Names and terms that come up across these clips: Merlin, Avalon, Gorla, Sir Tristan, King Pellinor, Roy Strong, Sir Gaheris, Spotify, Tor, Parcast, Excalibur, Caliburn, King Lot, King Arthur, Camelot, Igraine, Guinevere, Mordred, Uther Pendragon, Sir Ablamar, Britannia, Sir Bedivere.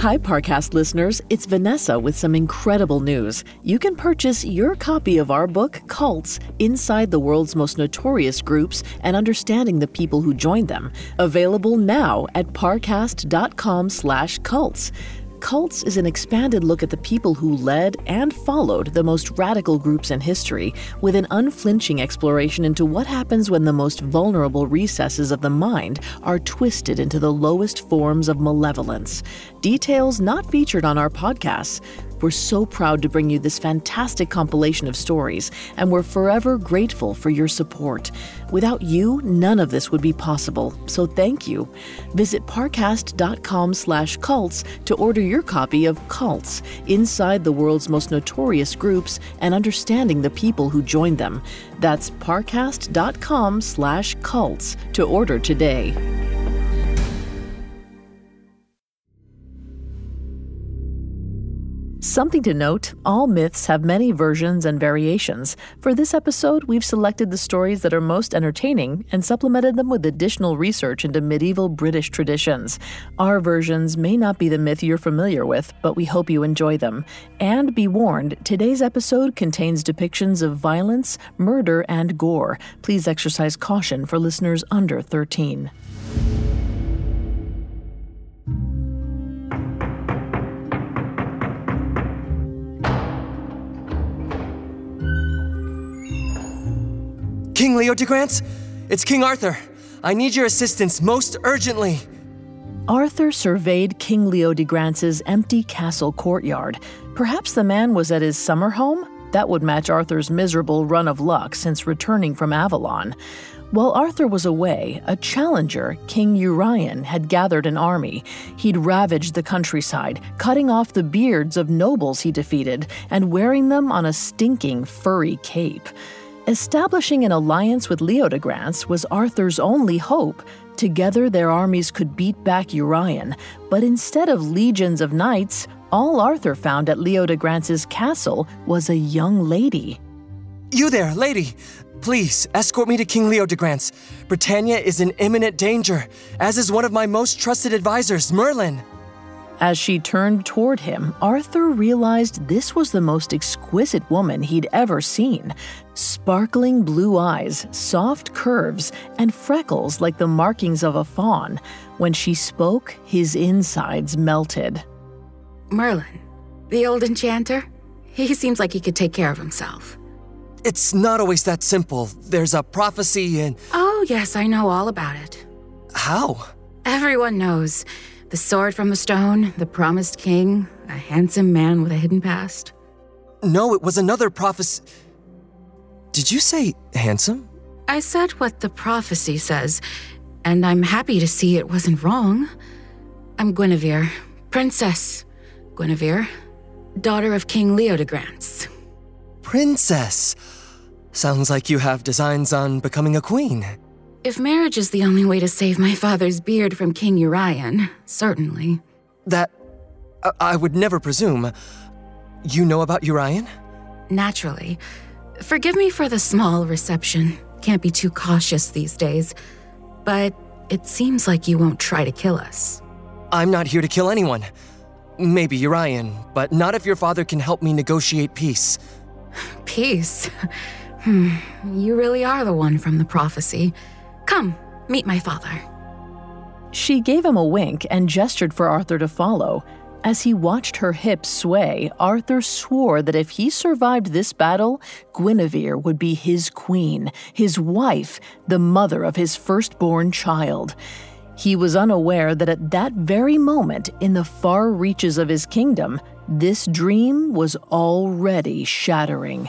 Hi, Parcast listeners. It's Vanessa with some incredible news. You can purchase your copy of our book, Cults, Inside the World's Most Notorious Groups and Understanding the People Who Joined Them, available now at parcast.com/cults. Cults is an expanded look at the people who led and followed the most radical groups in history, with an unflinching exploration into what happens when the most vulnerable recesses of the mind are twisted into the lowest forms of malevolence. Details not featured on our podcasts. We're so proud to bring you this fantastic compilation of stories, and we're forever grateful for your support. Without you, none of this would be possible, so thank you. Visit parcast.com/cults to order your copy of Cults, Inside the World's Most Notorious Groups and Understanding the People Who Joined Them. That's parcast.com/cults to order today. Something to note, all myths have many versions and variations. For this episode, we've selected the stories that are most entertaining and supplemented them with additional research into medieval British traditions. Our versions may not be the myth you're familiar with, but we hope you enjoy them. And be warned, today's episode contains depictions of violence, murder, and gore. Please exercise caution for listeners under 13. King Leodegrance, it's King Arthur. I need your assistance most urgently. Arthur surveyed King Leodegrance's empty castle courtyard. Perhaps the man was at his summer home? That would match Arthur's miserable run of luck since returning from Avalon. While Arthur was away, a challenger, King Urien, had gathered an army. He'd ravaged the countryside, cutting off the beards of nobles he defeated and wearing them on a stinking furry cape. Establishing an alliance with Leodegrance was Arthur's only hope. Together, their armies could beat back Urien, but instead of legions of knights, all Arthur found at Leodegrance's castle was a young lady. You there, lady! Please, escort me to King Leodegrance. Britannia is in imminent danger, as is one of my most trusted advisors, Merlin. As she turned toward him, Arthur realized this was the most exquisite woman he'd ever seen. Sparkling blue eyes, soft curves, and freckles like the markings of a fawn. When she spoke, his insides melted. Merlin, the old enchanter? He seems like he could take care of himself. It's not always that simple. There's a prophecy and... Oh, yes, I know all about it. How? Everyone knows. The sword from the stone, the promised king, a handsome man with a hidden past. No, it was another prophecy. Did you say handsome? I said what the prophecy says, and I'm happy to see it wasn't wrong. I'm Guinevere, Princess Guinevere, daughter of King Leodegrance. Princess? Sounds like you have designs on becoming a queen. If marriage is the only way to save my father's beard from King Urien, certainly. That... I would never presume. You know about Urien? Naturally. Forgive me for the small reception. Can't be too cautious these days. But it seems like you won't try to kill us. I'm not here to kill anyone. Maybe Urien, but not if your father can help me negotiate peace. Peace? You really are the one from the prophecy. Come, meet my father. She gave him a wink and gestured for Arthur to follow. As he watched her hips sway, Arthur swore that if he survived this battle, Guinevere would be his queen, his wife, the mother of his firstborn child. He was unaware that at that very moment, in the far reaches of his kingdom, this dream was already shattering.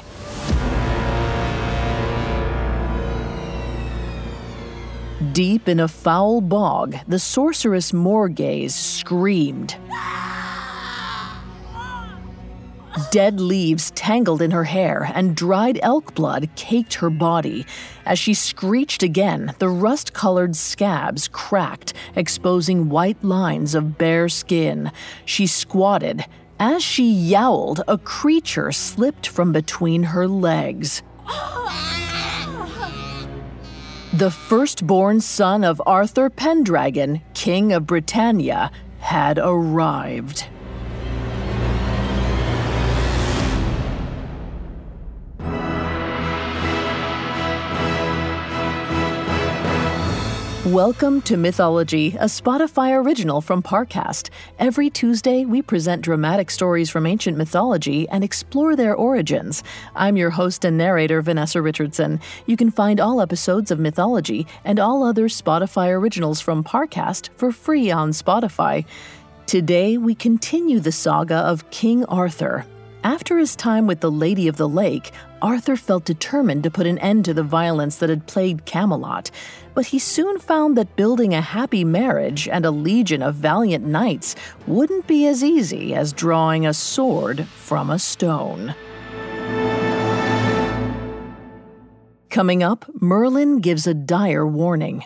Deep in a foul bog, the sorceress Morgause screamed. Dead leaves tangled in her hair and dried elk blood caked her body. As she screeched again, the rust-colored scabs cracked, exposing white lines of bare skin. She squatted. As she yowled, a creature slipped from between her legs. The firstborn son of Uther Pendragon, King of Britannia, had arrived. Welcome to Mythology, a Spotify original from Parcast. Every Tuesday, we present dramatic stories from ancient mythology and explore their origins. I'm your host and narrator, Vanessa Richardson. You can find all episodes of Mythology and all other Spotify originals from Parcast for free on Spotify. Today, we continue the saga of King Arthur. After his time with the Lady of the Lake, Arthur felt determined to put an end to the violence that had plagued Camelot, but he soon found that building a happy marriage and a legion of valiant knights wouldn't be as easy as drawing a sword from a stone. Coming up, Merlin gives a dire warning.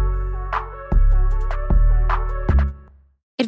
It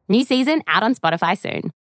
New season out on Spotify soon.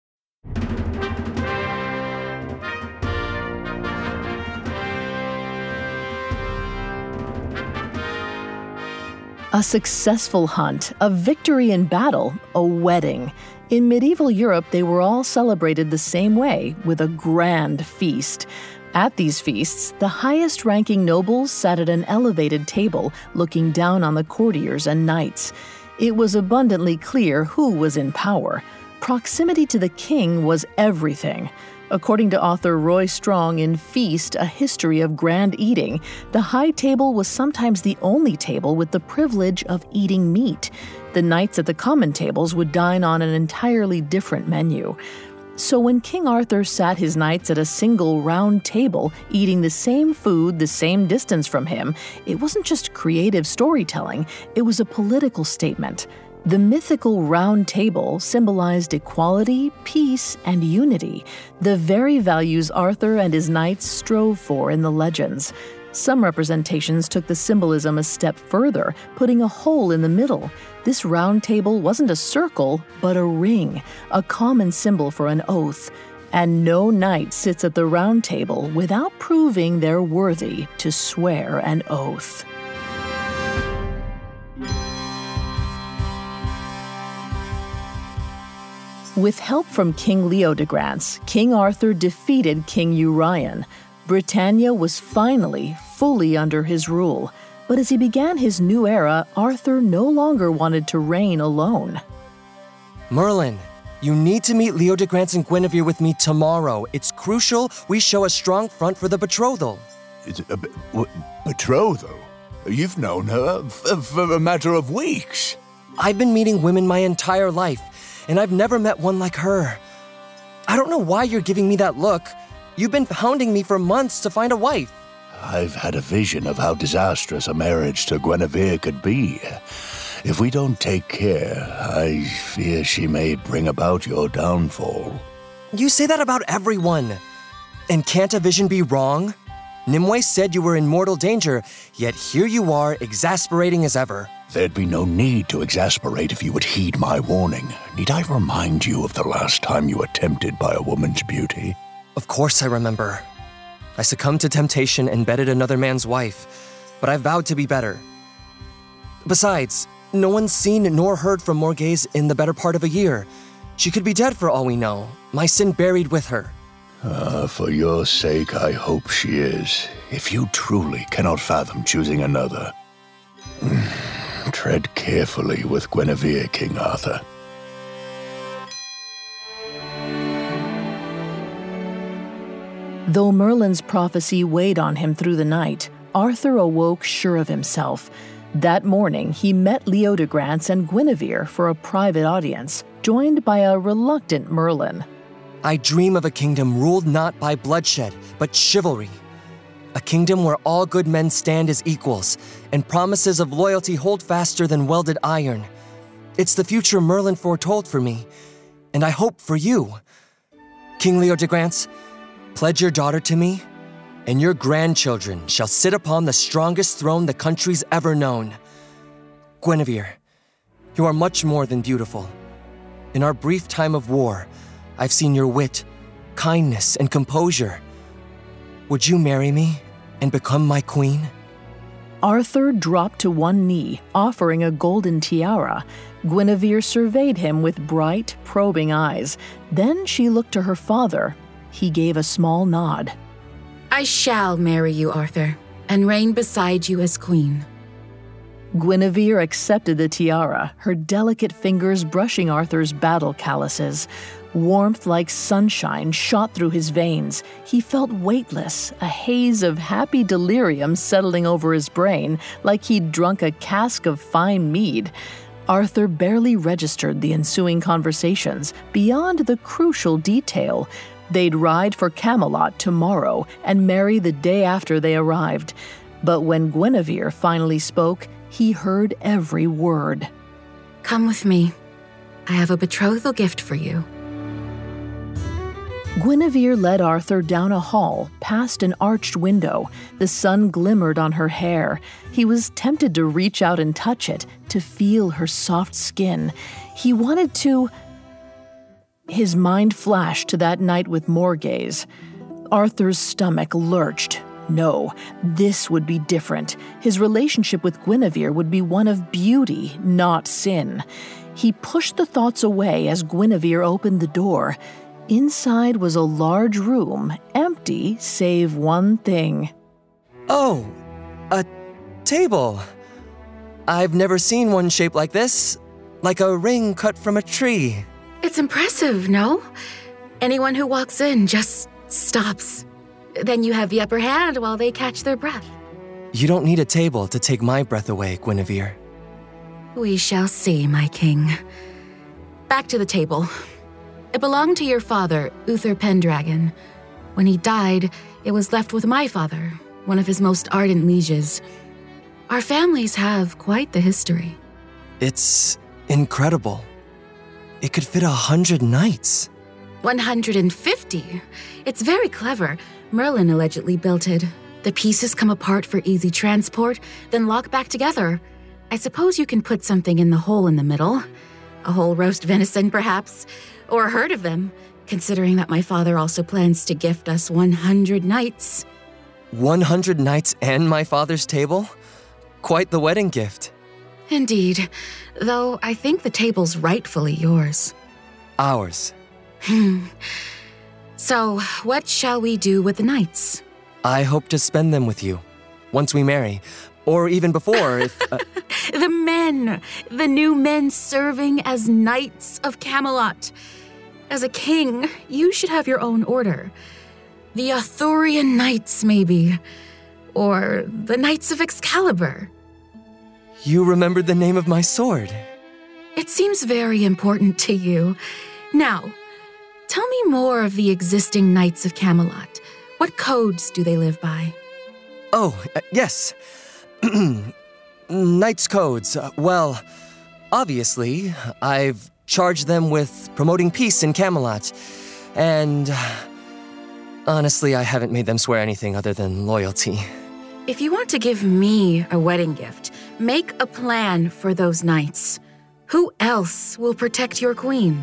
A successful hunt, a victory in battle, a wedding. In medieval Europe, they were all celebrated the same way, with a grand feast. At these feasts, the highest-ranking nobles sat at an elevated table, looking down on the courtiers and knights. It was abundantly clear who was in power. Proximity to the king was everything. According to author Roy Strong in Feast, A History of Grand Eating, the high table was sometimes the only table with the privilege of eating meat. The knights at the common tables would dine on an entirely different menu. So when King Arthur sat his knights at a single round table, eating the same food the same distance from him, it wasn't just creative storytelling, it was a political statement. The mythical round table symbolized equality, peace, and unity, the very values Arthur and his knights strove for in the legends. Some representations took the symbolism a step further, putting a hole in the middle. This round table wasn't a circle, but a ring, a common symbol for an oath. And no knight sits at the round table without proving they're worthy to swear an oath. With help from King Leodegrance, King Arthur defeated King Urien. Britannia was finally fully under his rule. But as he began his new era, Arthur no longer wanted to reign alone. Merlin, you need to meet Leodegrance and Guinevere with me tomorrow. It's crucial we show a strong front for the betrothal. Betrothal? You've known her for a matter of weeks. I've been meeting women my entire life, and I've never met one like her. I don't know why you're giving me that look. You've been hounding me for months to find a wife. I've had a vision of how disastrous a marriage to Guinevere could be. If we don't take care, I fear she may bring about your downfall. You say that about everyone. And can't a vision be wrong? Nimue said you were in mortal danger, yet here you are, exasperating as ever. There'd be no need to exasperate if you would heed my warning. Need I remind you of the last time you were tempted by a woman's beauty? Of course I remember. I succumbed to temptation and bedded another man's wife, but I vowed to be better. Besides, no one's seen nor heard from Morgause in the better part of a year. She could be dead for all we know, my sin buried with her. For your sake, I hope she is, if you truly cannot fathom choosing another. Tread carefully with Guinevere, King Arthur. Though Merlin's prophecy weighed on him through the night, Arthur awoke sure of himself. That morning, he met Leodegrance and Guinevere for a private audience, joined by a reluctant Merlin. I dream of a kingdom ruled not by bloodshed, but chivalry. A kingdom where all good men stand as equals, and promises of loyalty hold faster than welded iron. It's the future Merlin foretold for me, and I hope for you. King Leodegrance, pledge your daughter to me, and your grandchildren shall sit upon the strongest throne the country's ever known. Guinevere, you are much more than beautiful. In our brief time of war, I've seen your wit, kindness, and composure. Would you marry me and become my queen? Arthur dropped to one knee, offering a golden tiara. Guinevere surveyed him with bright, probing eyes. Then she looked to her father. He gave a small nod. I shall marry you, Arthur, and reign beside you as queen. Guinevere accepted the tiara, her delicate fingers brushing Arthur's battle calluses. Warmth like sunshine shot through his veins. He felt weightless, a haze of happy delirium settling over his brain like he'd drunk a cask of fine mead. Arthur barely registered the ensuing conversations beyond the crucial detail. They'd ride for Camelot tomorrow and marry the day after they arrived. But when Guinevere finally spoke, he heard every word. Come with me. I have a betrothal gift for you. Guinevere led Arthur down a hall, past an arched window. The sun glimmered on her hair. He was tempted to reach out and touch it, to feel her soft skin. He wanted to... His mind flashed to that night with Morgause. Arthur's stomach lurched. No, this would be different. His relationship with Guinevere would be one of beauty, not sin. He pushed the thoughts away as Guinevere opened the door. Inside was a large room, empty save one thing. Oh, a table. I've never seen one shaped like this, like a ring cut from a tree. It's impressive, no? Anyone who walks in just stops. Then you have the upper hand while they catch their breath. You don't need a table to take my breath away, Guinevere. We shall see, my king. Back to the table. It belonged to your father, Uther Pendragon. When he died, it was left with my father, one of his most ardent lieges. Our families have quite the history. It's incredible. It could fit 100 knights. 150? It's very clever. Merlin allegedly built it. The pieces come apart for easy transport, then lock back together. I suppose you can put something in the hole in the middle. A whole roast venison, perhaps. Or a herd of them, considering that my father also plans to gift us 100 knights. 100 knights and my father's table? Quite the wedding gift. Indeed, though I think the table's rightfully yours. Ours. So, what shall we do with the knights? I hope to spend them with you, once we marry, or even before if... The men! The new men serving as knights of Camelot. As a king, you should have your own order. The Arthurian Knights, maybe. Or the Knights of Excalibur. You remembered the name of my sword. It seems very important to you. Now, tell me more of the existing Knights of Camelot. What codes do they live by? Oh, yes. Knights' codes. Well, obviously, I've charged them with promoting peace in Camelot. And honestly, I haven't made them swear anything other than loyalty. If you want to give me a wedding gift, make a plan for those knights. Who else will protect your queen?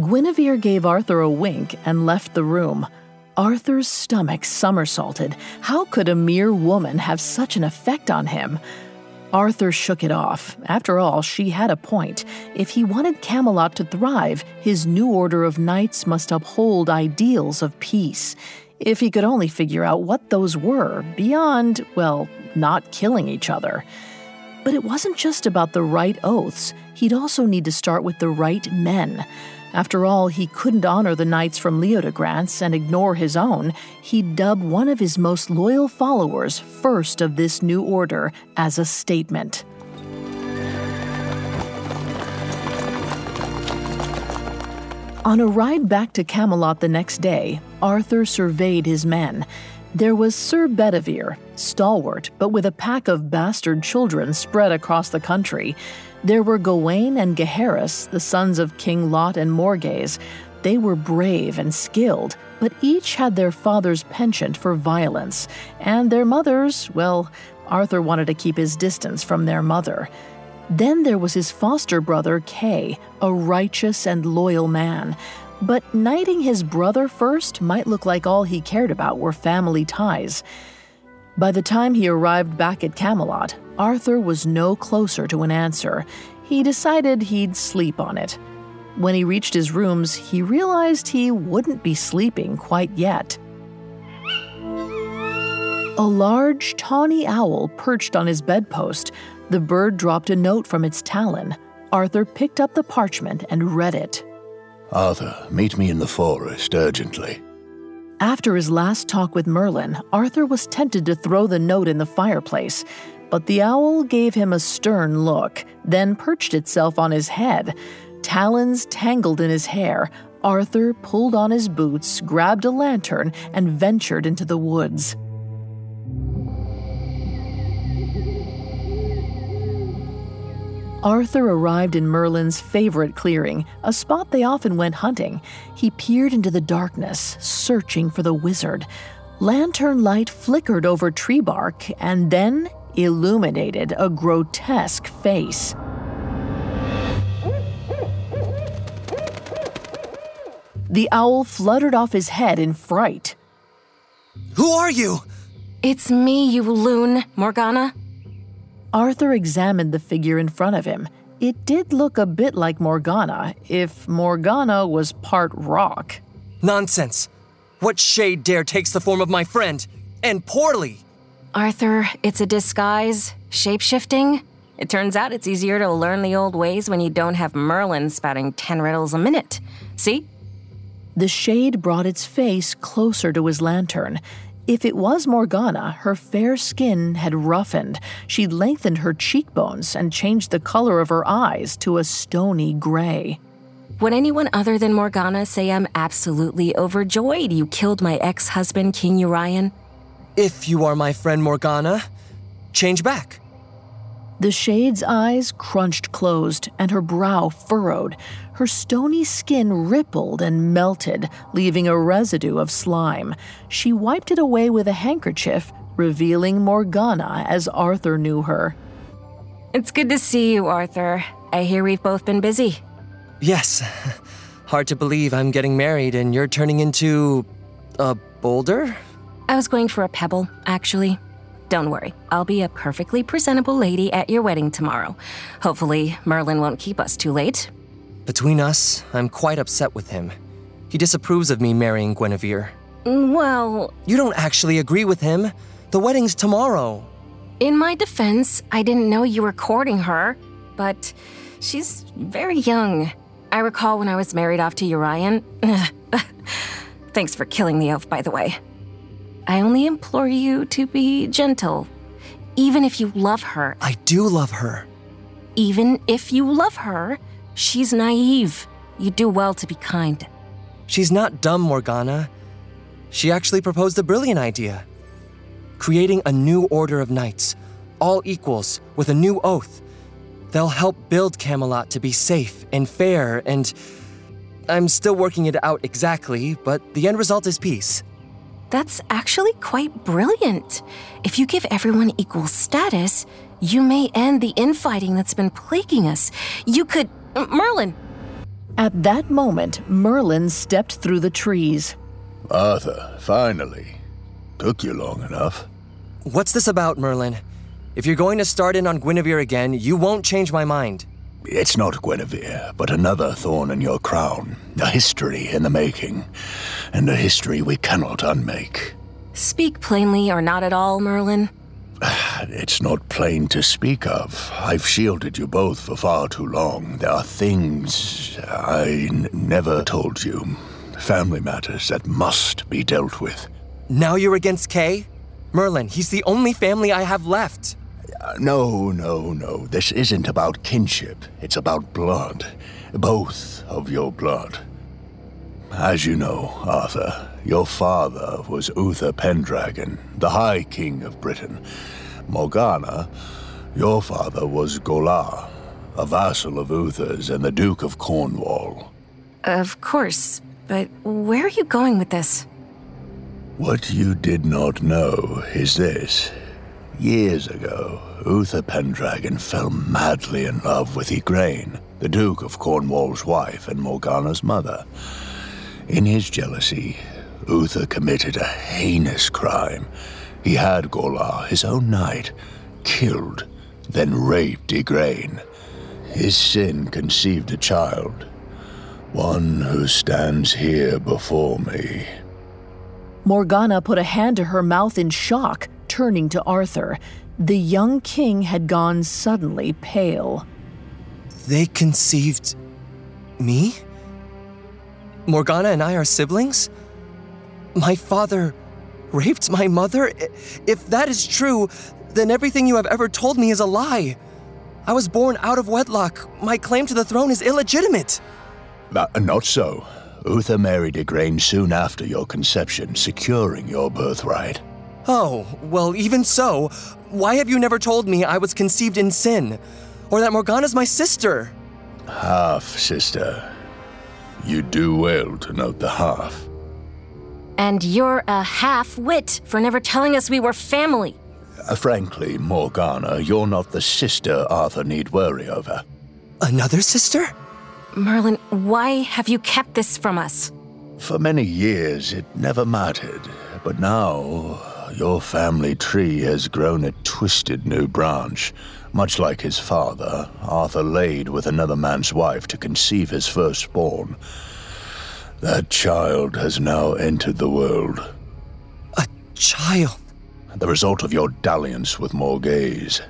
Guinevere gave Arthur a wink and left the room. Arthur's stomach somersaulted. How could a mere woman have such an effect on him? Arthur shook it off. After all, she had a point. If he wanted Camelot to thrive, his new order of knights must uphold ideals of peace. If he could only figure out what those were, beyond, well, not killing each other. But it wasn't just about the right oaths. He'd also need to start with the right men. After all, he couldn't honor the knights from Leodegrance and ignore his own. He'd dub one of his most loyal followers first of this new order as a statement. On a ride back to Camelot the next day, Arthur surveyed his men. There was Sir Bedivere, stalwart, but with a pack of bastard children spread across the country. There were Gawain and Gaheris, the sons of King Lot and Morgause. They were brave and skilled, but each had their father's penchant for violence. And their mothers, well, Arthur wanted to keep his distance from their mother. Then there was his foster brother, Kay, a righteous and loyal man. But knighting his brother first might look like all he cared about were family ties. By the time he arrived back at Camelot, Arthur was no closer to an answer. He decided he'd sleep on it. When he reached his rooms, he realized he wouldn't be sleeping quite yet. A large, tawny owl perched on his bedpost. The bird dropped a note from its talon. Arthur picked up the parchment and read it. Arthur, meet me in the forest urgently. After his last talk with Merlin, Arthur was tempted to throw the note in the fireplace, but the owl gave him a stern look, then perched itself on his head. Talons tangled in his hair, Arthur pulled on his boots, grabbed a lantern, and ventured into the woods. Arthur arrived in Merlin's favorite clearing, a spot they often went hunting. He peered into the darkness, searching for the wizard. Lantern light flickered over tree bark and then illuminated a grotesque face. The owl fluttered off his head in fright. Who are you? It's me, you loon, Morgana. Arthur examined the figure in front of him. It did look a bit like Morgana, if Morgana was part rock. Nonsense. What shade dare takes the form of my friend? And poorly. Arthur, it's a disguise. Shape-shifting? It turns out it's easier to learn the old ways when you don't have Merlin spouting 10 riddles a minute. See? The shade brought its face closer to his lantern. If it was Morgana, her fair skin had roughened. She'd lengthened her cheekbones and changed the color of her eyes to a stony gray. Would anyone other than Morgana say I'm absolutely overjoyed you killed my ex-husband, King Urien? If you are my friend, Morgana, change back. The shade's eyes crunched closed and her brow furrowed. Her stony skin rippled and melted, leaving a residue of slime. She wiped it away with a handkerchief, revealing Morgana as Arthur knew her. It's good to see you, Arthur. I hear we've both been busy. Yes. Hard to believe I'm getting married and you're turning into a boulder? I was going for a pebble, actually. Don't worry, I'll be a perfectly presentable lady at your wedding tomorrow. Hopefully, Merlin won't keep us too late. Between us, I'm quite upset with him. He disapproves of me marrying Guinevere. Well... You don't actually agree with him. The wedding's tomorrow. In my defense, I didn't know you were courting her, but she's very young. I recall when I was married off to Urien. Thanks for killing the elf, by the way. I only implore you to be gentle, even if you love her. I do love her. Even if you love her... She's naive. You do well to be kind. She's not dumb, Morgana. She actually proposed a brilliant idea. Creating a new order of knights, all equals, with a new oath. They'll help build Camelot to be safe and fair and... I'm still working it out exactly, but the end result is peace. That's actually quite brilliant. If you give everyone equal status, you may end the infighting that's been plaguing us. You could... Merlin! At that moment, Merlin stepped through the trees. Arthur, finally. Took you long enough. What's this about, Merlin? If you're going to start in on Guinevere again, you won't change my mind. It's not Guinevere, but another thorn in your crown. A history in the making, and a history we cannot unmake. Speak plainly or not at all, Merlin. It's not plain to speak of. I've shielded you both for far too long. There are things I never told you. Family matters that must be dealt with. Now you're against Kay? Merlin, he's the only family I have left. No. This isn't about kinship. It's about blood. Both of your blood. As you know, Arthur, your father was Uther Pendragon, the High King of Britain. Morgana, your father was Gorla, a vassal of Uther's and the Duke of Cornwall. Of course, but where are you going with this? What you did not know is this. Years ago, Uther Pendragon fell madly in love with Igraine, the Duke of Cornwall's wife and Morgana's mother. In his jealousy, Uther committed a heinous crime. He had Gorla, his own knight, killed, then raped Igraine. His sin conceived a child, one who stands here before me. Morgana put a hand to her mouth in shock, turning to Arthur. The young king had gone suddenly pale. They conceived me? Morgana and I are siblings? My father raped my mother? If that is true, then everything you have ever told me is a lie. I was born out of wedlock. My claim to the throne is illegitimate. Not so. Uther married Igraine soon after your conception, securing your birthright. Oh, well, even so, why have you never told me I was conceived in sin? Or that Morgana's my sister? Half-sister. You do well to note the half. And you're a half-wit for never telling us we were family. Frankly, Morgana, you're not the sister Arthur need worry over. Another sister? Merlin, why have you kept this from us? For many years, it never mattered. But now, your family tree has grown a twisted new branch. Much like his father, Arthur laid with another man's wife to conceive his firstborn. That child has now entered the world. A child? The result of your dalliance with Morgause.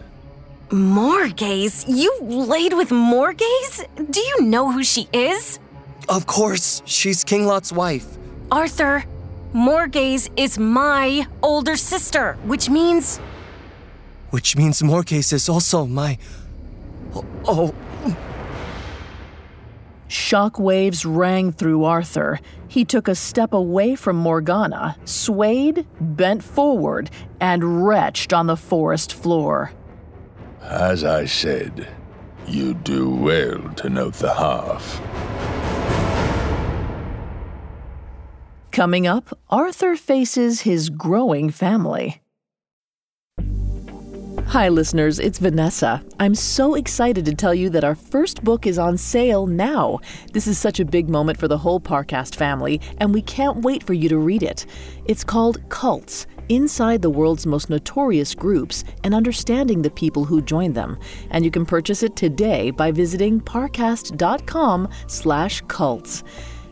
Morgause? You laid with Morgause? Do you know who she is? Of course, she's King Lot's wife. Arthur, Morgause is my older sister, which means... Which means Morgause is also my... Oh. Shockwaves rang through Arthur. He took a step away from Morgana, swayed, bent forward, and retched on the forest floor. As I said, you do well to note the half. Coming up, Arthur faces his growing family. Hi listeners, it's Vanessa. I'm so excited to tell you that our first book is on sale now. This is such a big moment for the whole Parcast family, and we can't wait for you to read it. It's called Cults, Inside the World's Most Notorious Groups and Understanding the People Who Join Them. And you can purchase it today by visiting parcast.com/cults.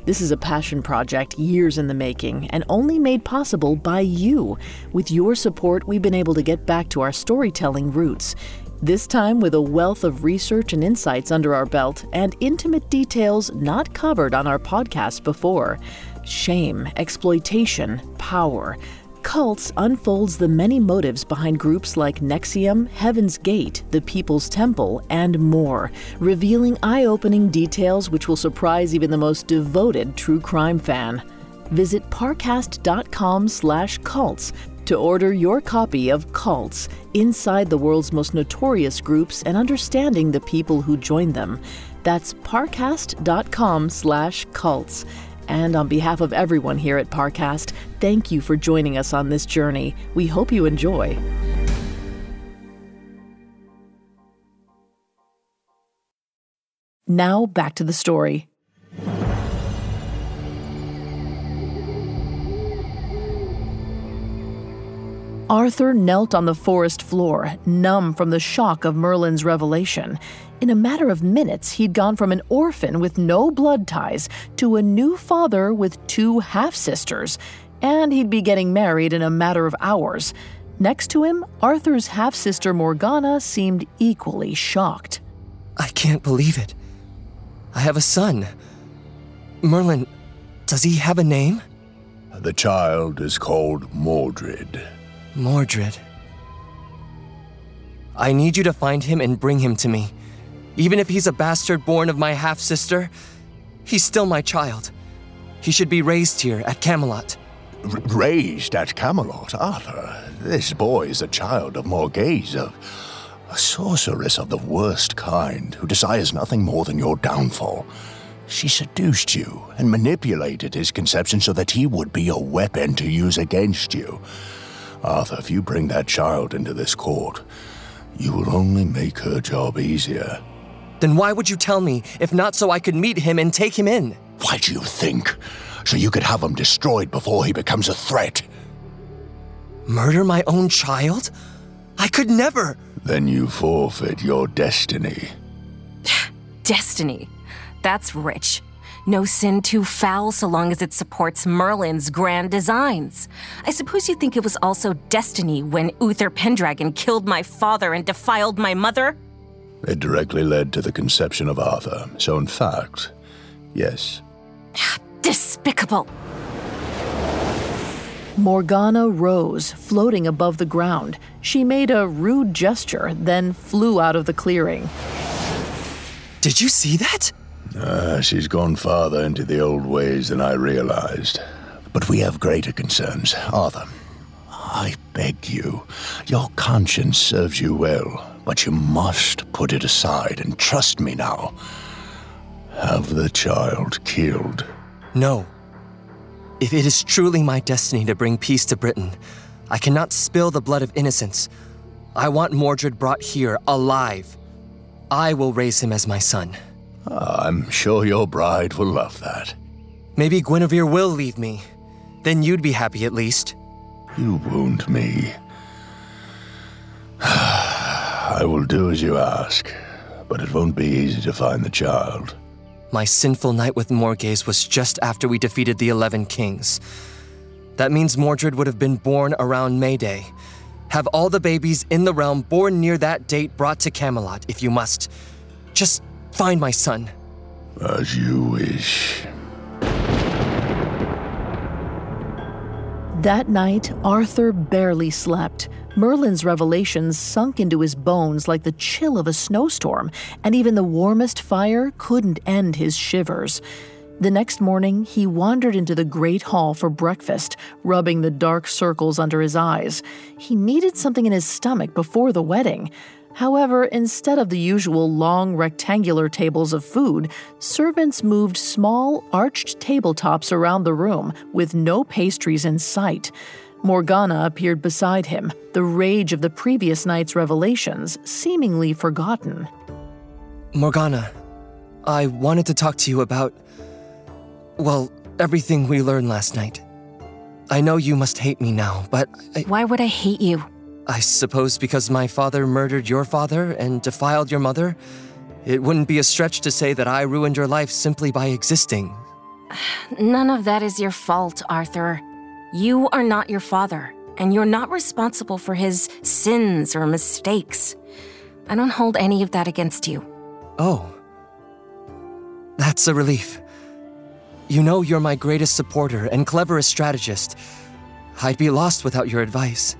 This is a passion project years in the making and only made possible by you. With your support, we've been able to get back to our storytelling roots. This time with a wealth of research and insights under our belt and intimate details not covered on our podcast before. Shame, exploitation, power. Cults unfolds the many motives behind groups like Nexium, Heaven's Gate, the People's Temple, and more, revealing eye-opening details which will surprise even the most devoted true crime fan. Visit parcast.com/cults to order your copy of Cults, Inside the World's Most Notorious Groups and Understanding the People Who Join Them. That's parcast.com/cults. And on behalf of everyone here at Parcast, thank you for joining us on this journey. We hope you enjoy. Now back to the story. Arthur knelt on the forest floor, numb from the shock of Merlin's revelation. In a matter of minutes, he'd gone from an orphan with no blood ties to a new father with two half-sisters, and he'd be getting married in a matter of hours. Next to him, Arthur's half-sister Morgana seemed equally shocked. I can't believe it. I have a son. Merlin, does he have a name? The child is called Mordred. Mordred. I need you to find him and bring him to me. Even if he's a bastard born of my half-sister, he's still my child. He should be raised here at Camelot. Raised at Camelot, Arthur? This boy is a child of Morgause, a sorceress of the worst kind who desires nothing more than your downfall. She seduced you and manipulated his conception so that he would be a weapon to use against you. Arthur, if you bring that child into this court, you will only make her job easier. Then why would you tell me, if not so I could meet him and take him in? Why do you think? So you could have him destroyed before he becomes a threat. Murder my own child? I could never! Then you forfeit your destiny. Destiny? That's rich. No sin too foul so long as it supports Merlin's grand designs. I suppose you think it was also destiny when Uther Pendragon killed my father and defiled my mother? It directly led to the conception of Arthur, so in fact, yes. Despicable! Morgana rose, floating above the ground. She made a rude gesture, then flew out of the clearing. Did you see that? She's gone farther into the old ways than I realized. But we have greater concerns. Arthur, I beg you, your conscience serves you well, but you must put it aside and trust me now. Have the child killed. No. If it is truly my destiny to bring peace to Britain, I cannot spill the blood of innocence. I want Mordred brought here alive. I will raise him as my son. I'm sure your bride will love that. Maybe Guinevere will leave me. Then you'd be happy at least. You wound me. I will do as you ask, but it won't be easy to find the child. My sinful night with Morgause was just after we defeated the 11 kings. That means Mordred would have been born around May Day. Have all the babies in the realm born near that date brought to Camelot, if you must. Just find my son. As you wish. That night, Arthur barely slept. Merlin's revelations sunk into his bones like the chill of a snowstorm, and even the warmest fire couldn't end his shivers. The next morning, he wandered into the great hall for breakfast, rubbing the dark circles under his eyes. He needed something in his stomach before the wedding. However, instead of the usual long rectangular tables of food, servants moved small, arched tabletops around the room with no pastries in sight. Morgana appeared beside him, the rage of the previous night's revelations seemingly forgotten. Morgana, I wanted to talk to you about, well, everything we learned last night. I know you must hate me now, but Why would I hate you? I suppose because my father murdered your father and defiled your mother, it wouldn't be a stretch to say that I ruined your life simply by existing. None of that is your fault, Arthur. You are not your father, and you're not responsible for his sins or mistakes. I don't hold any of that against you. Oh. That's a relief. You know you're my greatest supporter and cleverest strategist. I'd be lost without your advice.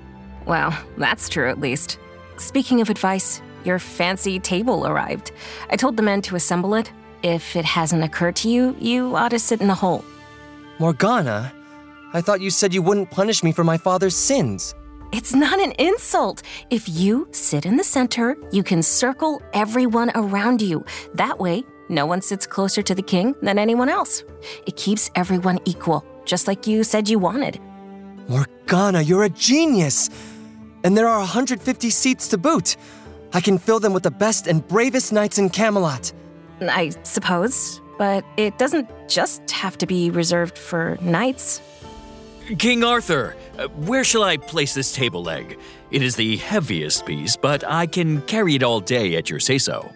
Well, that's true at least. Speaking of advice, your fancy table arrived. I told the men to assemble it. If it hasn't occurred to you, you ought to sit in the hole. Morgana? I thought you said you wouldn't punish me for my father's sins. It's not an insult. If you sit in the center, you can circle everyone around you. That way, no one sits closer to the king than anyone else. It keeps everyone equal, just like you said you wanted. Morgana, you're a genius. And there are 150 seats to boot. I can fill them with the best and bravest knights in Camelot. I suppose, but it doesn't just have to be reserved for knights. King Arthur, Where shall I place this table leg? It is the heaviest piece, but I can carry it all day at your say-so."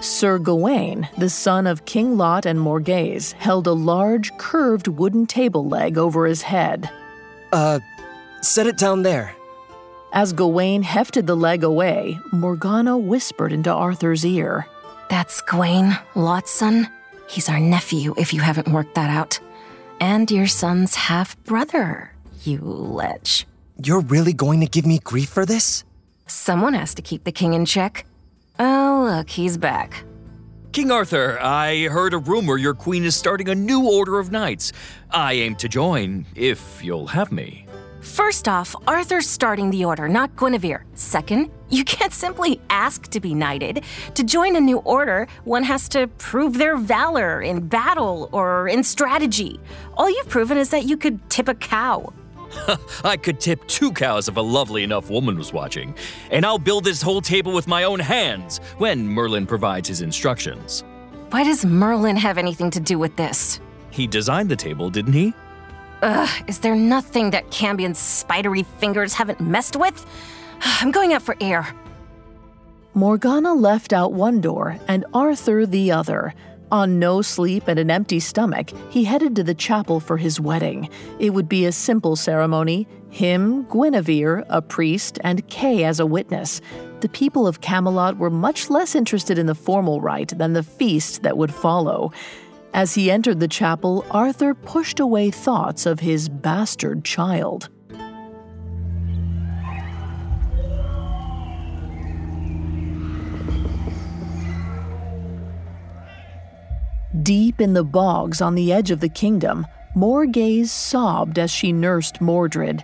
Sir Gawain, the son of King Lot and Morgause, held a large, curved wooden table leg over his head. Set it down there." As Gawain hefted the leg away, Morgana whispered into Arthur's ear. "That's Gawain, Lot's son. He's our nephew, if you haven't worked that out. And your son's half-brother, you lich." "You're really going to give me grief for this?" "Someone has to keep the king in check. Oh, look, he's back." "King Arthur, I heard a rumor your queen is starting a new order of knights. I aim to join, if you'll have me." "First off, Arthur's starting the order, not Guinevere. Second, you can't simply ask to be knighted. To join a new order, one has to prove their valor in battle or in strategy. All you've proven is that you could tip a cow." "I could tip two cows if a lovely enough woman was watching. And I'll build this whole table with my own hands when Merlin provides his instructions." "Why does Merlin have anything to do with this?" "He designed the table, didn't he?" "Ugh, is there nothing that Cambion's spidery fingers haven't messed with? I'm going out for air." Morgana left out one door and Arthur the other. On no sleep and an empty stomach, he headed to the chapel for his wedding. It would be a simple ceremony. Him, Guinevere, a priest, and Kay as a witness. The people of Camelot were much less interested in the formal rite than the feast that would follow. As he entered the chapel, Arthur pushed away thoughts of his bastard child. Deep in the bogs on the edge of the kingdom, Morgause sobbed as she nursed Mordred.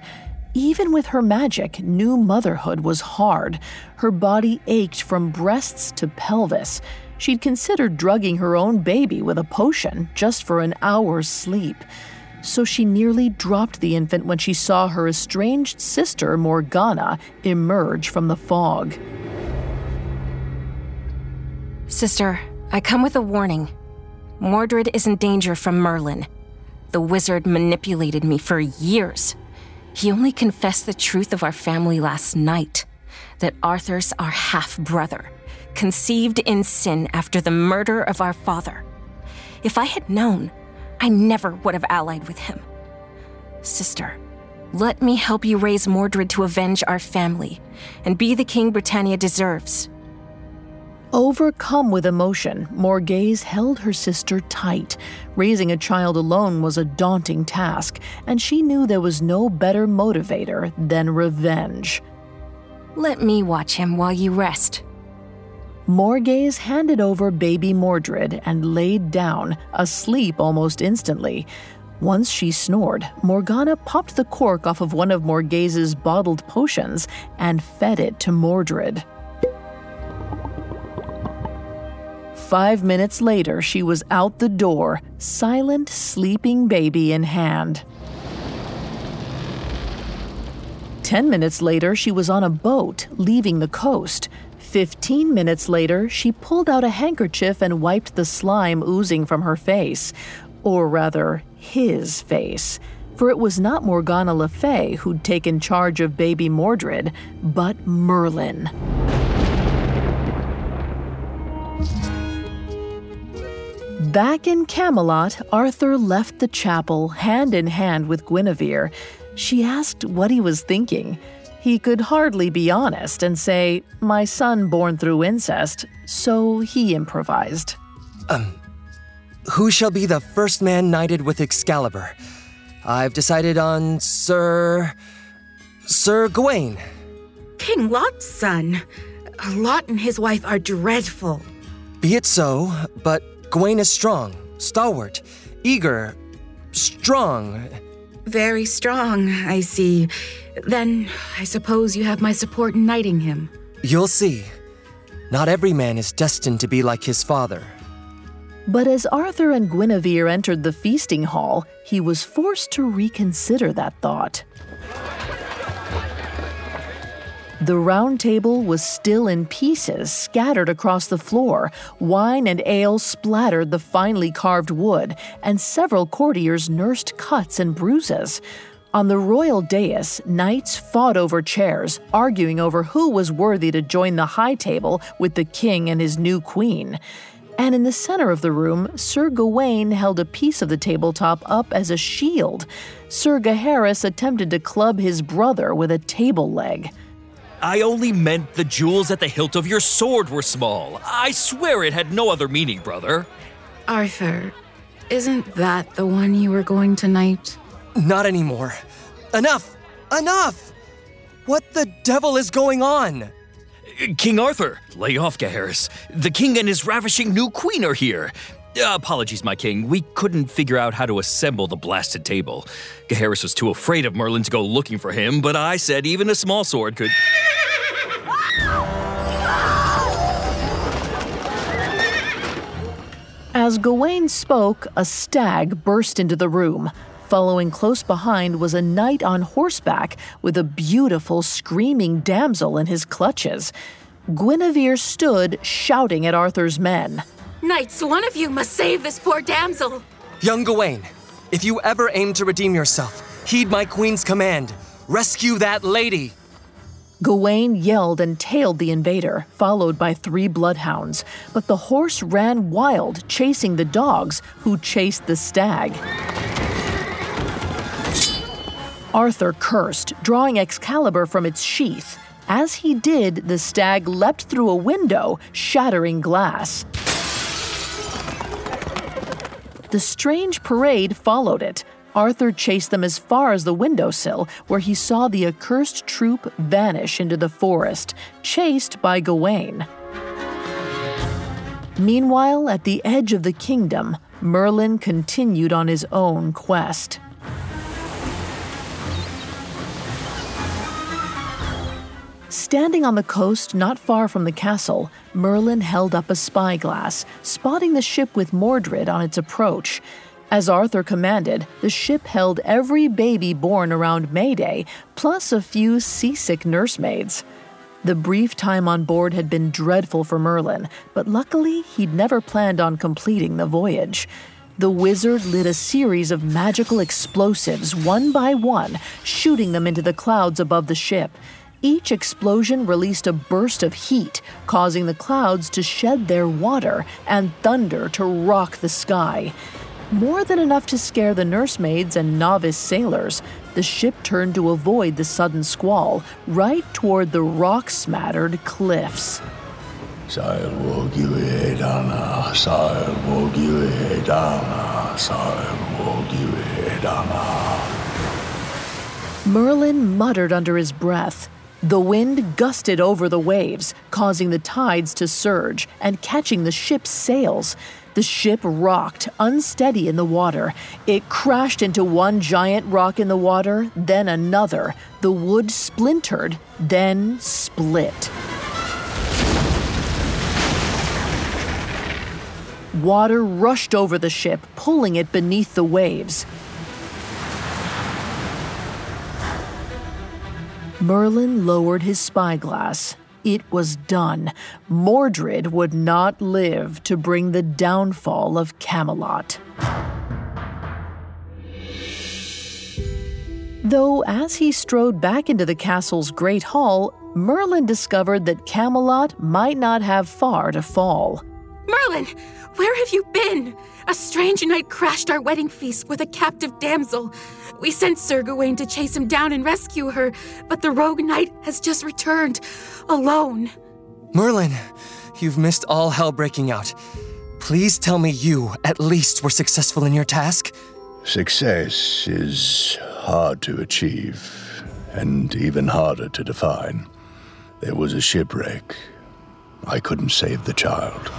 Even with her magic, new motherhood was hard. Her body ached from breasts to pelvis. She'd considered drugging her own baby with a potion just for an hour's sleep. So she nearly dropped the infant when she saw her estranged sister, Morgana, emerge from the fog. "Sister, I come with a warning. Mordred is in danger from Merlin. The wizard manipulated me for years. He only confessed the truth of our family last night, that Arthur's our half-brother, conceived in sin after the murder of our father. If I had known, I never would have allied with him. Sister, let me help you raise Mordred to avenge our family and be the king Britannia deserves." Overcome with emotion, Morgause held her sister tight. Raising a child alone was a daunting task, and she knew there was no better motivator than revenge. "Let me watch him while you rest." Morgause handed over baby Mordred and laid down, asleep almost instantly. Once she snored, Morgana popped the cork off of one of Morgause's bottled potions and fed it to Mordred. 5 minutes later, she was out the door, silent, sleeping baby in hand. 10 minutes later, she was on a boat, leaving the coast. 15 minutes later, she pulled out a handkerchief and wiped the slime oozing from her face. Or rather, his face. For it was not Morgana Le Fay who'd taken charge of baby Mordred, but Merlin. Back in Camelot, Arthur left the chapel hand in hand with Guinevere. She asked what he was thinking. He could hardly be honest and say, "My son born through incest," so he improvised. Who shall be the first man knighted with Excalibur? I've decided on Sir Gawain." "King Lot's son. Lot and his wife are dreadful." "Be it so, but Gawain is strong, stalwart, eager, strong." "Very strong, I see. Then I suppose you have my support in knighting him." "You'll see. Not every man is destined to be like his father." But as Arthur and Guinevere entered the feasting hall, he was forced to reconsider that thought. The round table was still in pieces, scattered across the floor. Wine and ale splattered the finely carved wood, and several courtiers nursed cuts and bruises. On the royal dais, knights fought over chairs, arguing over who was worthy to join the high table with the king and his new queen. And in the center of the room, Sir Gawain held a piece of the tabletop up as a shield. Sir Gaheris attempted to club his brother with a table leg. I only meant the jewels at the hilt of your sword were small. I swear it had no other meaning, brother. Arthur, isn't that the one you were going tonight? Not anymore. Enough! Enough! What the devil is going on? King Arthur, lay off, Gaheris. The king and his ravishing new queen are here. Apologies, my king. We couldn't figure out how to assemble the blasted table. Gaheris was too afraid of Merlin to go looking for him, but I said even a small sword could... As Gawain spoke, a stag burst into the room. Following close behind was a knight on horseback with a beautiful, screaming damsel in his clutches. Guinevere stood, shouting at Arthur's men. Knights, one of you must save this poor damsel. Young Gawain, if you ever aim to redeem yourself, heed my queen's command. Rescue that lady. Gawain yelled and tailed the invader, followed by 3 bloodhounds. But the horse ran wild, chasing the dogs, who chased the stag. Arthur cursed, drawing Excalibur from its sheath. As he did, the stag leapt through a window, shattering glass. The strange parade followed it. Arthur chased them as far as the windowsill, where he saw the accursed troop vanish into the forest, chased by Gawain. Meanwhile, at the edge of the kingdom, Merlin continued on his own quest. Standing on the coast not far from the castle, Merlin held up a spyglass, spotting the ship with Mordred on its approach. As Arthur commanded, the ship held every baby born around May Day, plus a few seasick nursemaids. The brief time on board had been dreadful for Merlin, but luckily he'd never planned on completing the voyage. The wizard lit a series of magical explosives one by one, shooting them into the clouds above the ship. Each explosion released a burst of heat, causing the clouds to shed their water and thunder to rock the sky. More than enough to scare the nursemaids and novice sailors, the ship turned to avoid the sudden squall, right toward the rock-smattered cliffs. Merlin muttered under his breath. The wind gusted over the waves, causing the tides to surge and catching the ship's sails. The ship rocked, unsteady in the water. It crashed into one giant rock in the water, then another. The wood splintered, then split. Water rushed over the ship, pulling it beneath the waves. Merlin lowered his spyglass. It was done. Mordred would not live to bring the downfall of Camelot. Though as he strode back into the castle's great hall, Merlin discovered that Camelot might not have far to fall. Merlin, where have you been? A strange knight crashed our wedding feast with a captive damsel. We sent Sir Gawain to chase him down and rescue her, but the rogue knight has just returned, alone. Merlin, you've missed all hell breaking out. Please tell me you, at least, were successful in your task. Success is hard to achieve, and even harder to define. There was a shipwreck. I couldn't save the child.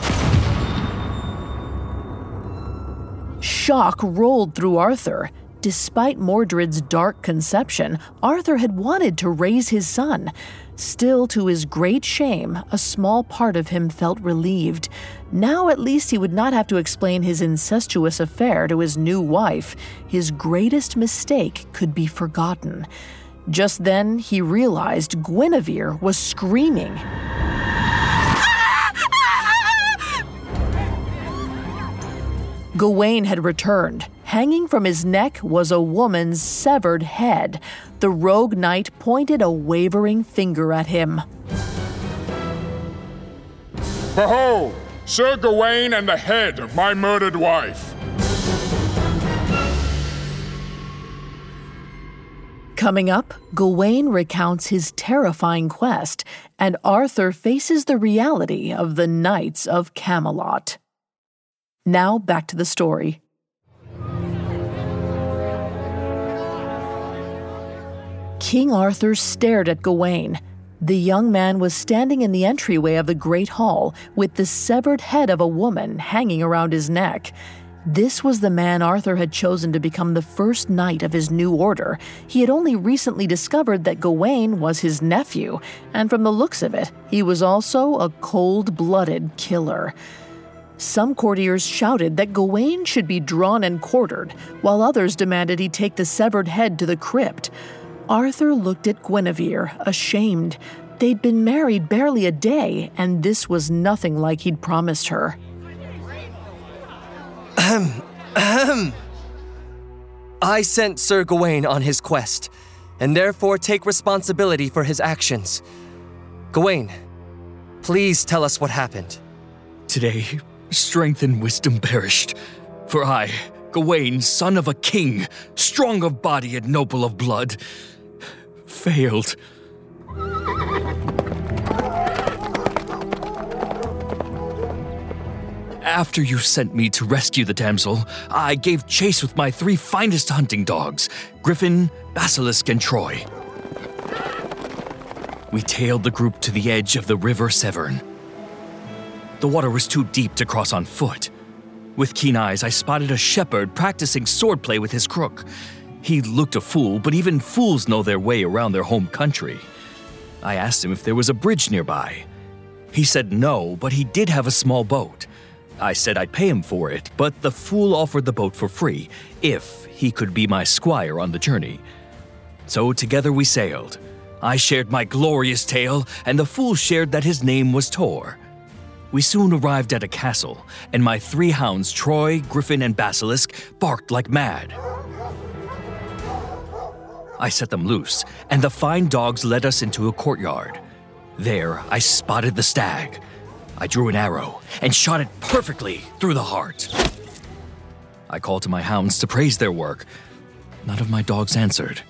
Shock rolled through Arthur. Despite Mordred's dark conception, Arthur had wanted to raise his son. Still, to his great shame, a small part of him felt relieved. Now at least he would not have to explain his incestuous affair to his new wife. His greatest mistake could be forgotten. Just then, he realized Guinevere was screaming. Gawain had returned. Hanging from his neck was a woman's severed head. The rogue knight pointed a wavering finger at him. Behold, Sir Gawain and the head of my murdered wife. Coming up, Gawain recounts his terrifying quest, and Arthur faces the reality of the Knights of Camelot. Now back to the story. King Arthur stared at Gawain. The young man was standing in the entryway of the great hall with the severed head of a woman hanging around his neck. This was the man Arthur had chosen to become the first knight of his new order. He had only recently discovered that Gawain was his nephew, and from the looks of it, he was also a cold-blooded killer. Some courtiers shouted that Gawain should be drawn and quartered, while others demanded he take the severed head to the crypt. Arthur looked at Guinevere, ashamed. They'd been married barely a day, and this was nothing like he'd promised her. I sent Sir Gawain on his quest, and therefore take responsibility for his actions. Gawain, please tell us what happened. Today, strength and wisdom perished, for I, Gawain, son of a king, strong of body and noble of blood, failed. After you sent me to rescue the damsel, I gave chase with my three finest hunting dogs, Griffin, Basilisk, and Troy. We tailed the group to the edge of the River Severn. The water was too deep to cross on foot. With keen eyes, I spotted a shepherd practicing swordplay with his crook. He looked a fool, but even fools know their way around their home country. I asked him if there was a bridge nearby. He said no, but he did have a small boat. I said I'd pay him for it, but the fool offered the boat for free, if he could be my squire on the journey. So together we sailed. I shared my glorious tale, and the fool shared that his name was Tor. We soon arrived at a castle, and my three hounds, Troy, Griffin, and Basilisk, barked like mad. I set them loose, and the fine dogs led us into a courtyard. There, I spotted the stag. I drew an arrow and shot it perfectly through the heart. I called to my hounds to praise their work. None of my dogs answered.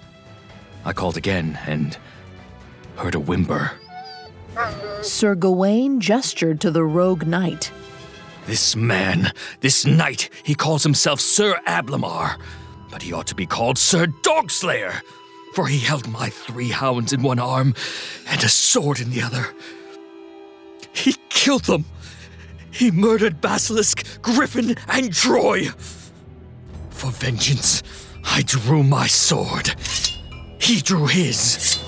I called again and heard a whimper. Sir Gawain gestured to the rogue knight. This man, this knight, he calls himself Sir Ablamar, but he ought to be called Sir Dogslayer, for he held my three hounds in one arm and a sword in the other. He killed them. He murdered Basilisk, Griffin, and Troy. For vengeance, I drew my sword. He drew his.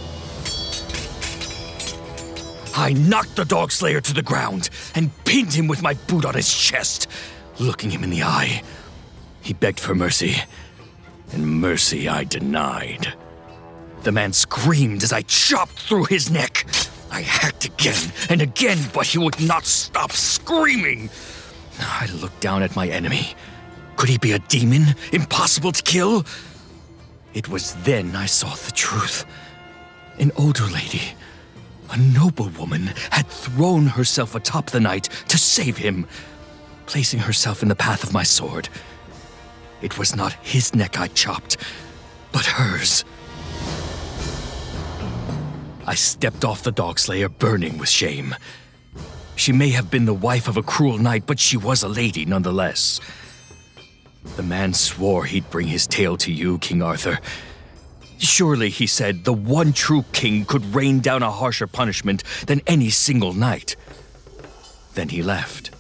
I knocked the dog slayer to the ground and pinned him with my boot on his chest, looking him in the eye. He begged for mercy, and mercy I denied. The man screamed as I chopped through his neck. I hacked again and again, but he would not stop screaming. I looked down at my enemy. Could he be a demon, impossible to kill? It was then I saw the truth. An older lady, a noblewoman, had thrown herself atop the knight to save him, placing herself in the path of my sword. It was not his neck I chopped, but hers. I stepped off the dogslayer, burning with shame. She may have been the wife of a cruel knight, but she was a lady nonetheless. The man swore he'd bring his tale to you, King Arthur. Surely, he said, the one true king could rain down a harsher punishment than any single knight. Then he left.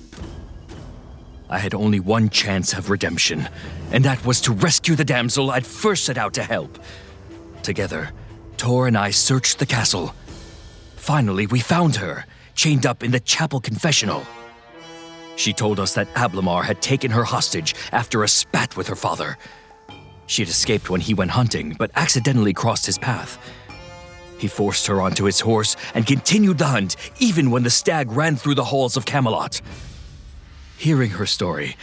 I had only one chance of redemption, and that was to rescue the damsel I'd first set out to help. Together, Tor and I searched the castle. Finally, we found her, chained up in the chapel confessional. She told us that Ablamar had taken her hostage after a spat with her father. She had escaped when he went hunting, but accidentally crossed his path. He forced her onto his horse and continued the hunt, even when the stag ran through the halls of Camelot. Hearing her story,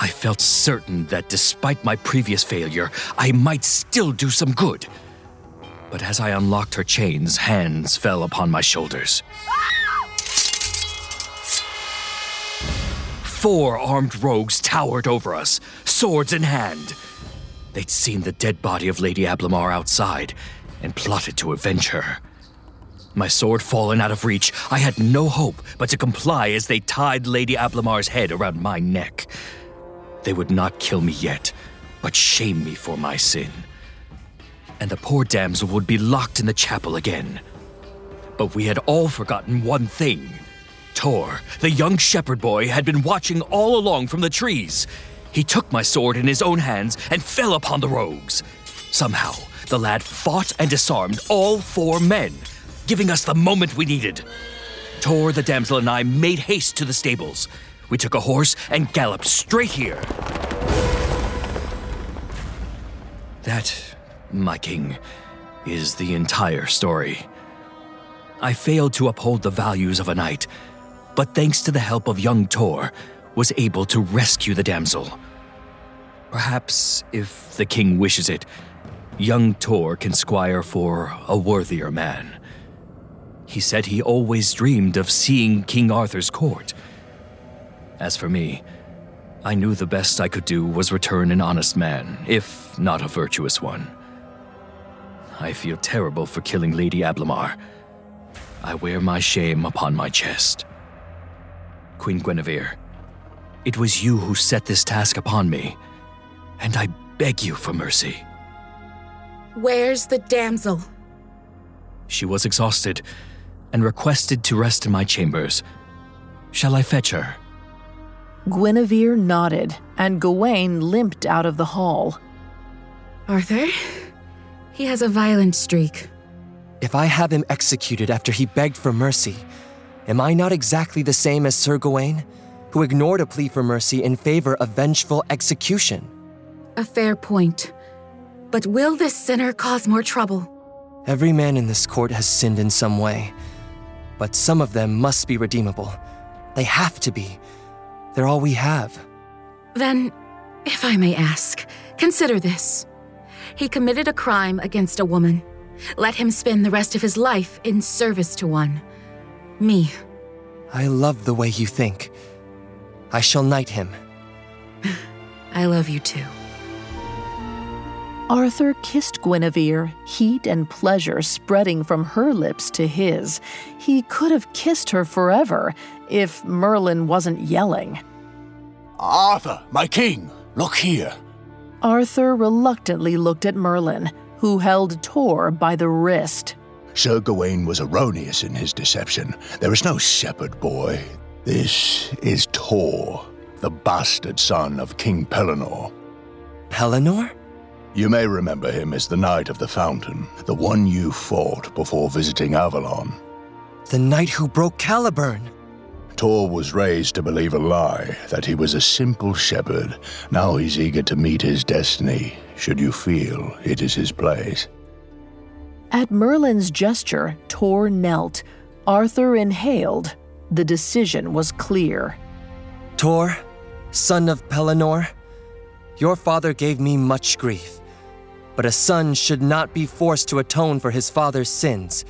I felt certain that despite my previous failure, I might still do some good. But as I unlocked her chains, hands fell upon my shoulders. Four armed rogues towered over us, swords in hand. They'd seen the dead body of Lady Ablamar outside and plotted to avenge her. My sword fallen out of reach, I had no hope but to comply as they tied Lady Ablamar's head around my neck. They would not kill me yet, but shame me for my sin. And the poor damsel would be locked in the chapel again. But we had all forgotten one thing. Tor, the young shepherd boy, had been watching all along from the trees. He took my sword in his own hands and fell upon the rogues. Somehow, the lad fought and disarmed all four men, giving us the moment we needed. Tor, the damsel, and I made haste to the stables. We took a horse and galloped straight here. That, my king, is the entire story. I failed to uphold the values of a knight, but thanks to the help of young Tor, was able to rescue the damsel. Perhaps, if the king wishes it, young Tor can squire for a worthier man. He said he always dreamed of seeing King Arthur's court. As for me, I knew the best I could do was return an honest man, if not a virtuous one. I feel terrible for killing Lady Ablamar. I wear my shame upon my chest. Queen Guinevere, it was you who set this task upon me, and I beg you for mercy. Where's the damsel? She was exhausted and requested to rest in my chambers. Shall I fetch her? Guinevere nodded, and Gawain limped out of the hall. Arthur? He has a violent streak. If I have him executed after he begged for mercy, am I not exactly the same as Sir Gawain, who ignored a plea for mercy in favor of vengeful execution? A fair point. But will this sinner cause more trouble? Every man in this court has sinned in some way, but some of them must be redeemable. They have to be. They're all we have. Then, if I may ask, consider this. He committed a crime against a woman. Let him spend the rest of his life in service to one. Me. I love the way you think. I shall knight him. I love you too. Arthur kissed Guinevere, heat and pleasure spreading from her lips to his. He could have kissed her forever if Merlin wasn't yelling. Arthur, my king, look here. Arthur reluctantly looked at Merlin, who held Tor by the wrist. Sir Gawain was erroneous in his deception. There is no shepherd boy. This is Tor, the bastard son of King Pellinor. Pellinor? You may remember him as the Knight of the Fountain, the one you fought before visiting Avalon. The knight who broke Caliburn. Tor was raised to believe a lie, that he was a simple shepherd. Now he's eager to meet his destiny, should you feel it is his place. At Merlin's gesture, Tor knelt. Arthur inhaled. The decision was clear. Tor, son of Pellinor, your father gave me much grief, but a son should not be forced to atone for his father's sins.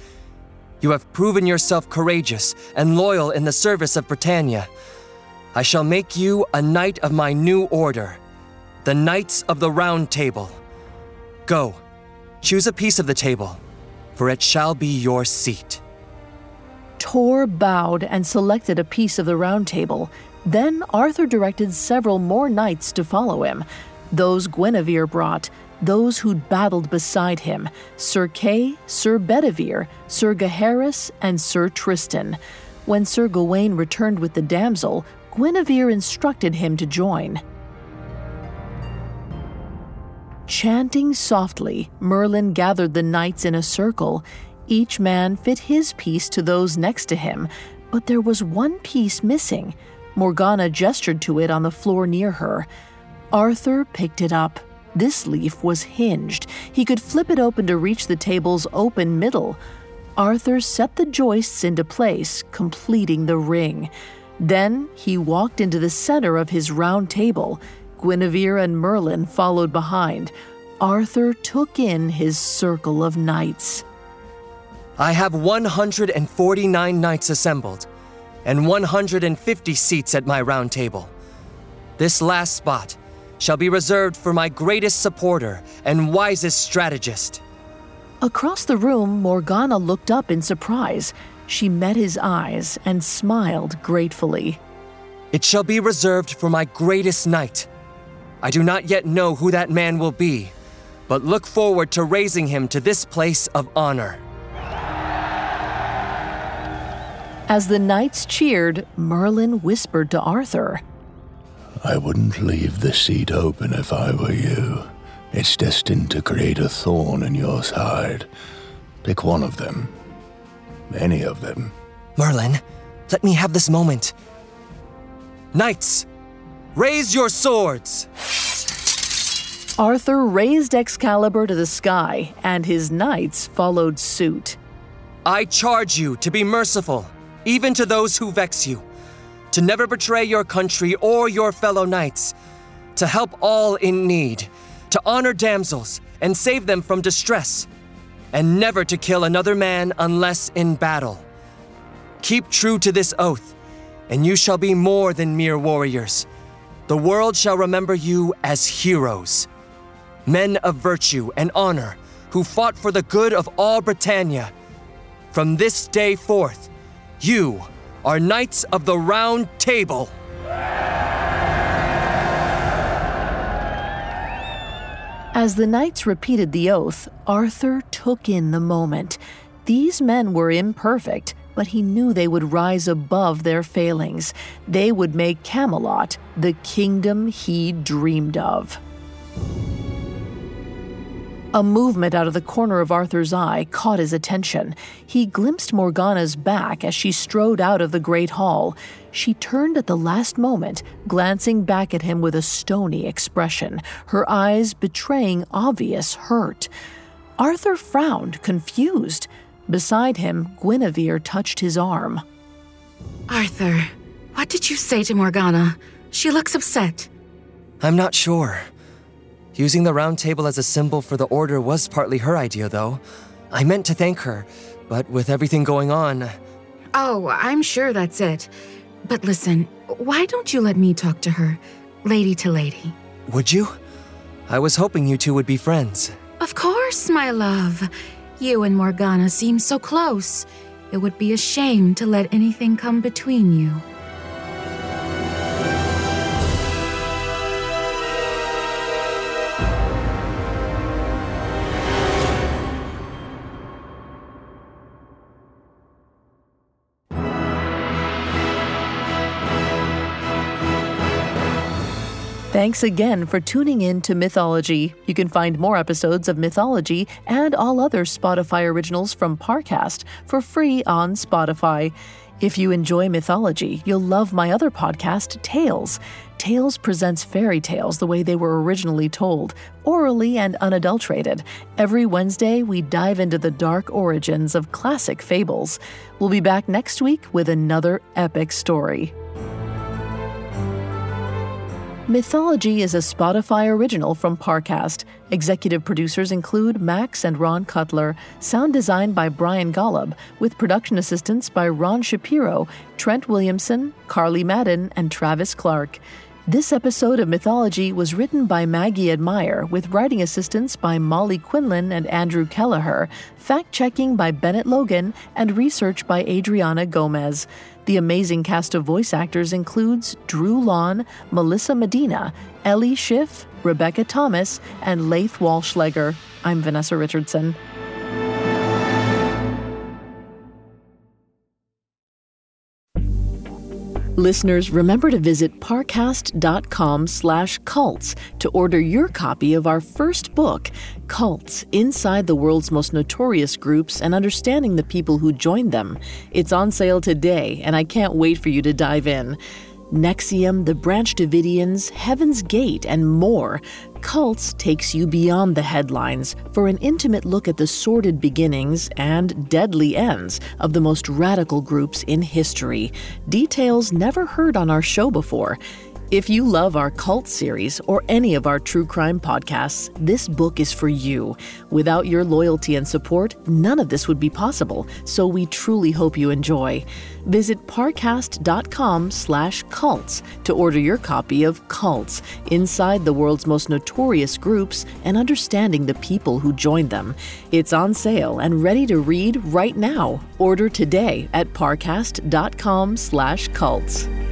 You have proven yourself courageous and loyal in the service of Britannia. I shall make you a knight of my new order, the Knights of the Round Table. Go, choose a piece of the table, for it shall be your seat. Tor bowed and selected a piece of the round table. Then Arthur directed several more knights to follow him. Those Guinevere brought, those who'd battled beside him, Sir Kay, Sir Bedivere, Sir Gaheris, and Sir Tristan. When Sir Gawain returned with the damsel, Guinevere instructed him to join. Chanting softly, Merlin gathered the knights in a circle. Each man fit his piece to those next to him, but there was one piece missing. Morgana gestured to it on the floor near her. Arthur picked it up. This leaf was hinged. He could flip it open to reach the table's open middle. Arthur set the joists into place, completing the ring. Then he walked into the center of his round table. Guinevere and Merlin followed behind. Arthur took in his circle of knights. I have 149 knights assembled, and 150 seats at my round table. This last spot shall be reserved for my greatest supporter and wisest strategist. Across the room, Morgana looked up in surprise. She met his eyes and smiled gratefully. It shall be reserved for my greatest knight. I do not yet know who that man will be, but look forward to raising him to this place of honor. As the knights cheered, Merlin whispered to Arthur, I wouldn't leave the seat open if I were you. It's destined to create a thorn in your side. Pick one of them. Any of them. Merlin, let me have this moment. Knights, raise your swords! Arthur raised Excalibur to the sky, and his knights followed suit. I charge you to be merciful, even to those who vex you, to never betray your country or your fellow knights, to help all in need, to honor damsels and save them from distress, and never to kill another man unless in battle. Keep true to this oath, and you shall be more than mere warriors. The world shall remember you as heroes, men of virtue and honor who fought for the good of all Britannia. From this day forth, you are Knights of the Round Table. As the knights repeated the oath, Arthur took in the moment. These men were imperfect, but he knew they would rise above their failings. They would make Camelot the kingdom he dreamed of. A movement out of the corner of Arthur's eye caught his attention. He glimpsed Morgana's back as she strode out of the great hall. She turned at the last moment, glancing back at him with a stony expression, her eyes betraying obvious hurt. Arthur frowned, confused. Beside him, Guinevere touched his arm. Arthur, what did you say to Morgana? She looks upset. I'm not sure. Using the round table as a symbol for the order was partly her idea, though. I meant to thank her, but with everything going on... Oh, I'm sure that's it. But listen, why don't you let me talk to her, lady to lady? Would you? I was hoping you two would be friends. Of course, my love. You and Morgana seem so close. It would be a shame to let anything come between you. Thanks again for tuning in to Mythology. You can find more episodes of Mythology and all other Spotify originals from Parcast for free on Spotify. If you enjoy Mythology, you'll love my other podcast, Tales. Tales presents fairy tales the way they were originally told, orally and unadulterated. Every Wednesday, we dive into the dark origins of classic fables. We'll be back next week with another epic story. Mythology is a Spotify original from Parcast. Executive producers include Max and Ron Cutler, sound design by Brian Golub, with production assistance by Ron Shapiro, Trent Williamson, Carly Madden, and Travis Clark. This episode of Mythology was written by Maggie Admire, with writing assistance by Molly Quinlan and Andrew Kelleher, fact-checking by Bennett Logan, and research by Adriana Gomez. The amazing cast of voice actors includes Drew Lawn, Melissa Medina, Ellie Schiff, Rebecca Thomas, and Laith Walschlager. I'm Vanessa Richardson. Listeners, remember to visit parcast.com/cults to order your copy of our first book, Cults, Inside the World's Most Notorious Groups and Understanding the People Who Joined Them. It's on sale today, and I can't wait for you to dive in. Nexium, the Branch Davidians, Heaven's Gate, and more, Cults takes you beyond the headlines for an intimate look at the sordid beginnings and deadly ends of the most radical groups in history. Details never heard on our show before. If you love our Cult series or any of our true crime podcasts, this book is for you. Without your loyalty and support, none of this would be possible, so we truly hope you enjoy. Visit parcast.com/cults to order your copy of Cults, Inside the World's Most Notorious Groups and Understanding the People Who Joined Them. It's on sale and ready to read right now. Order today at parcast.com/cults.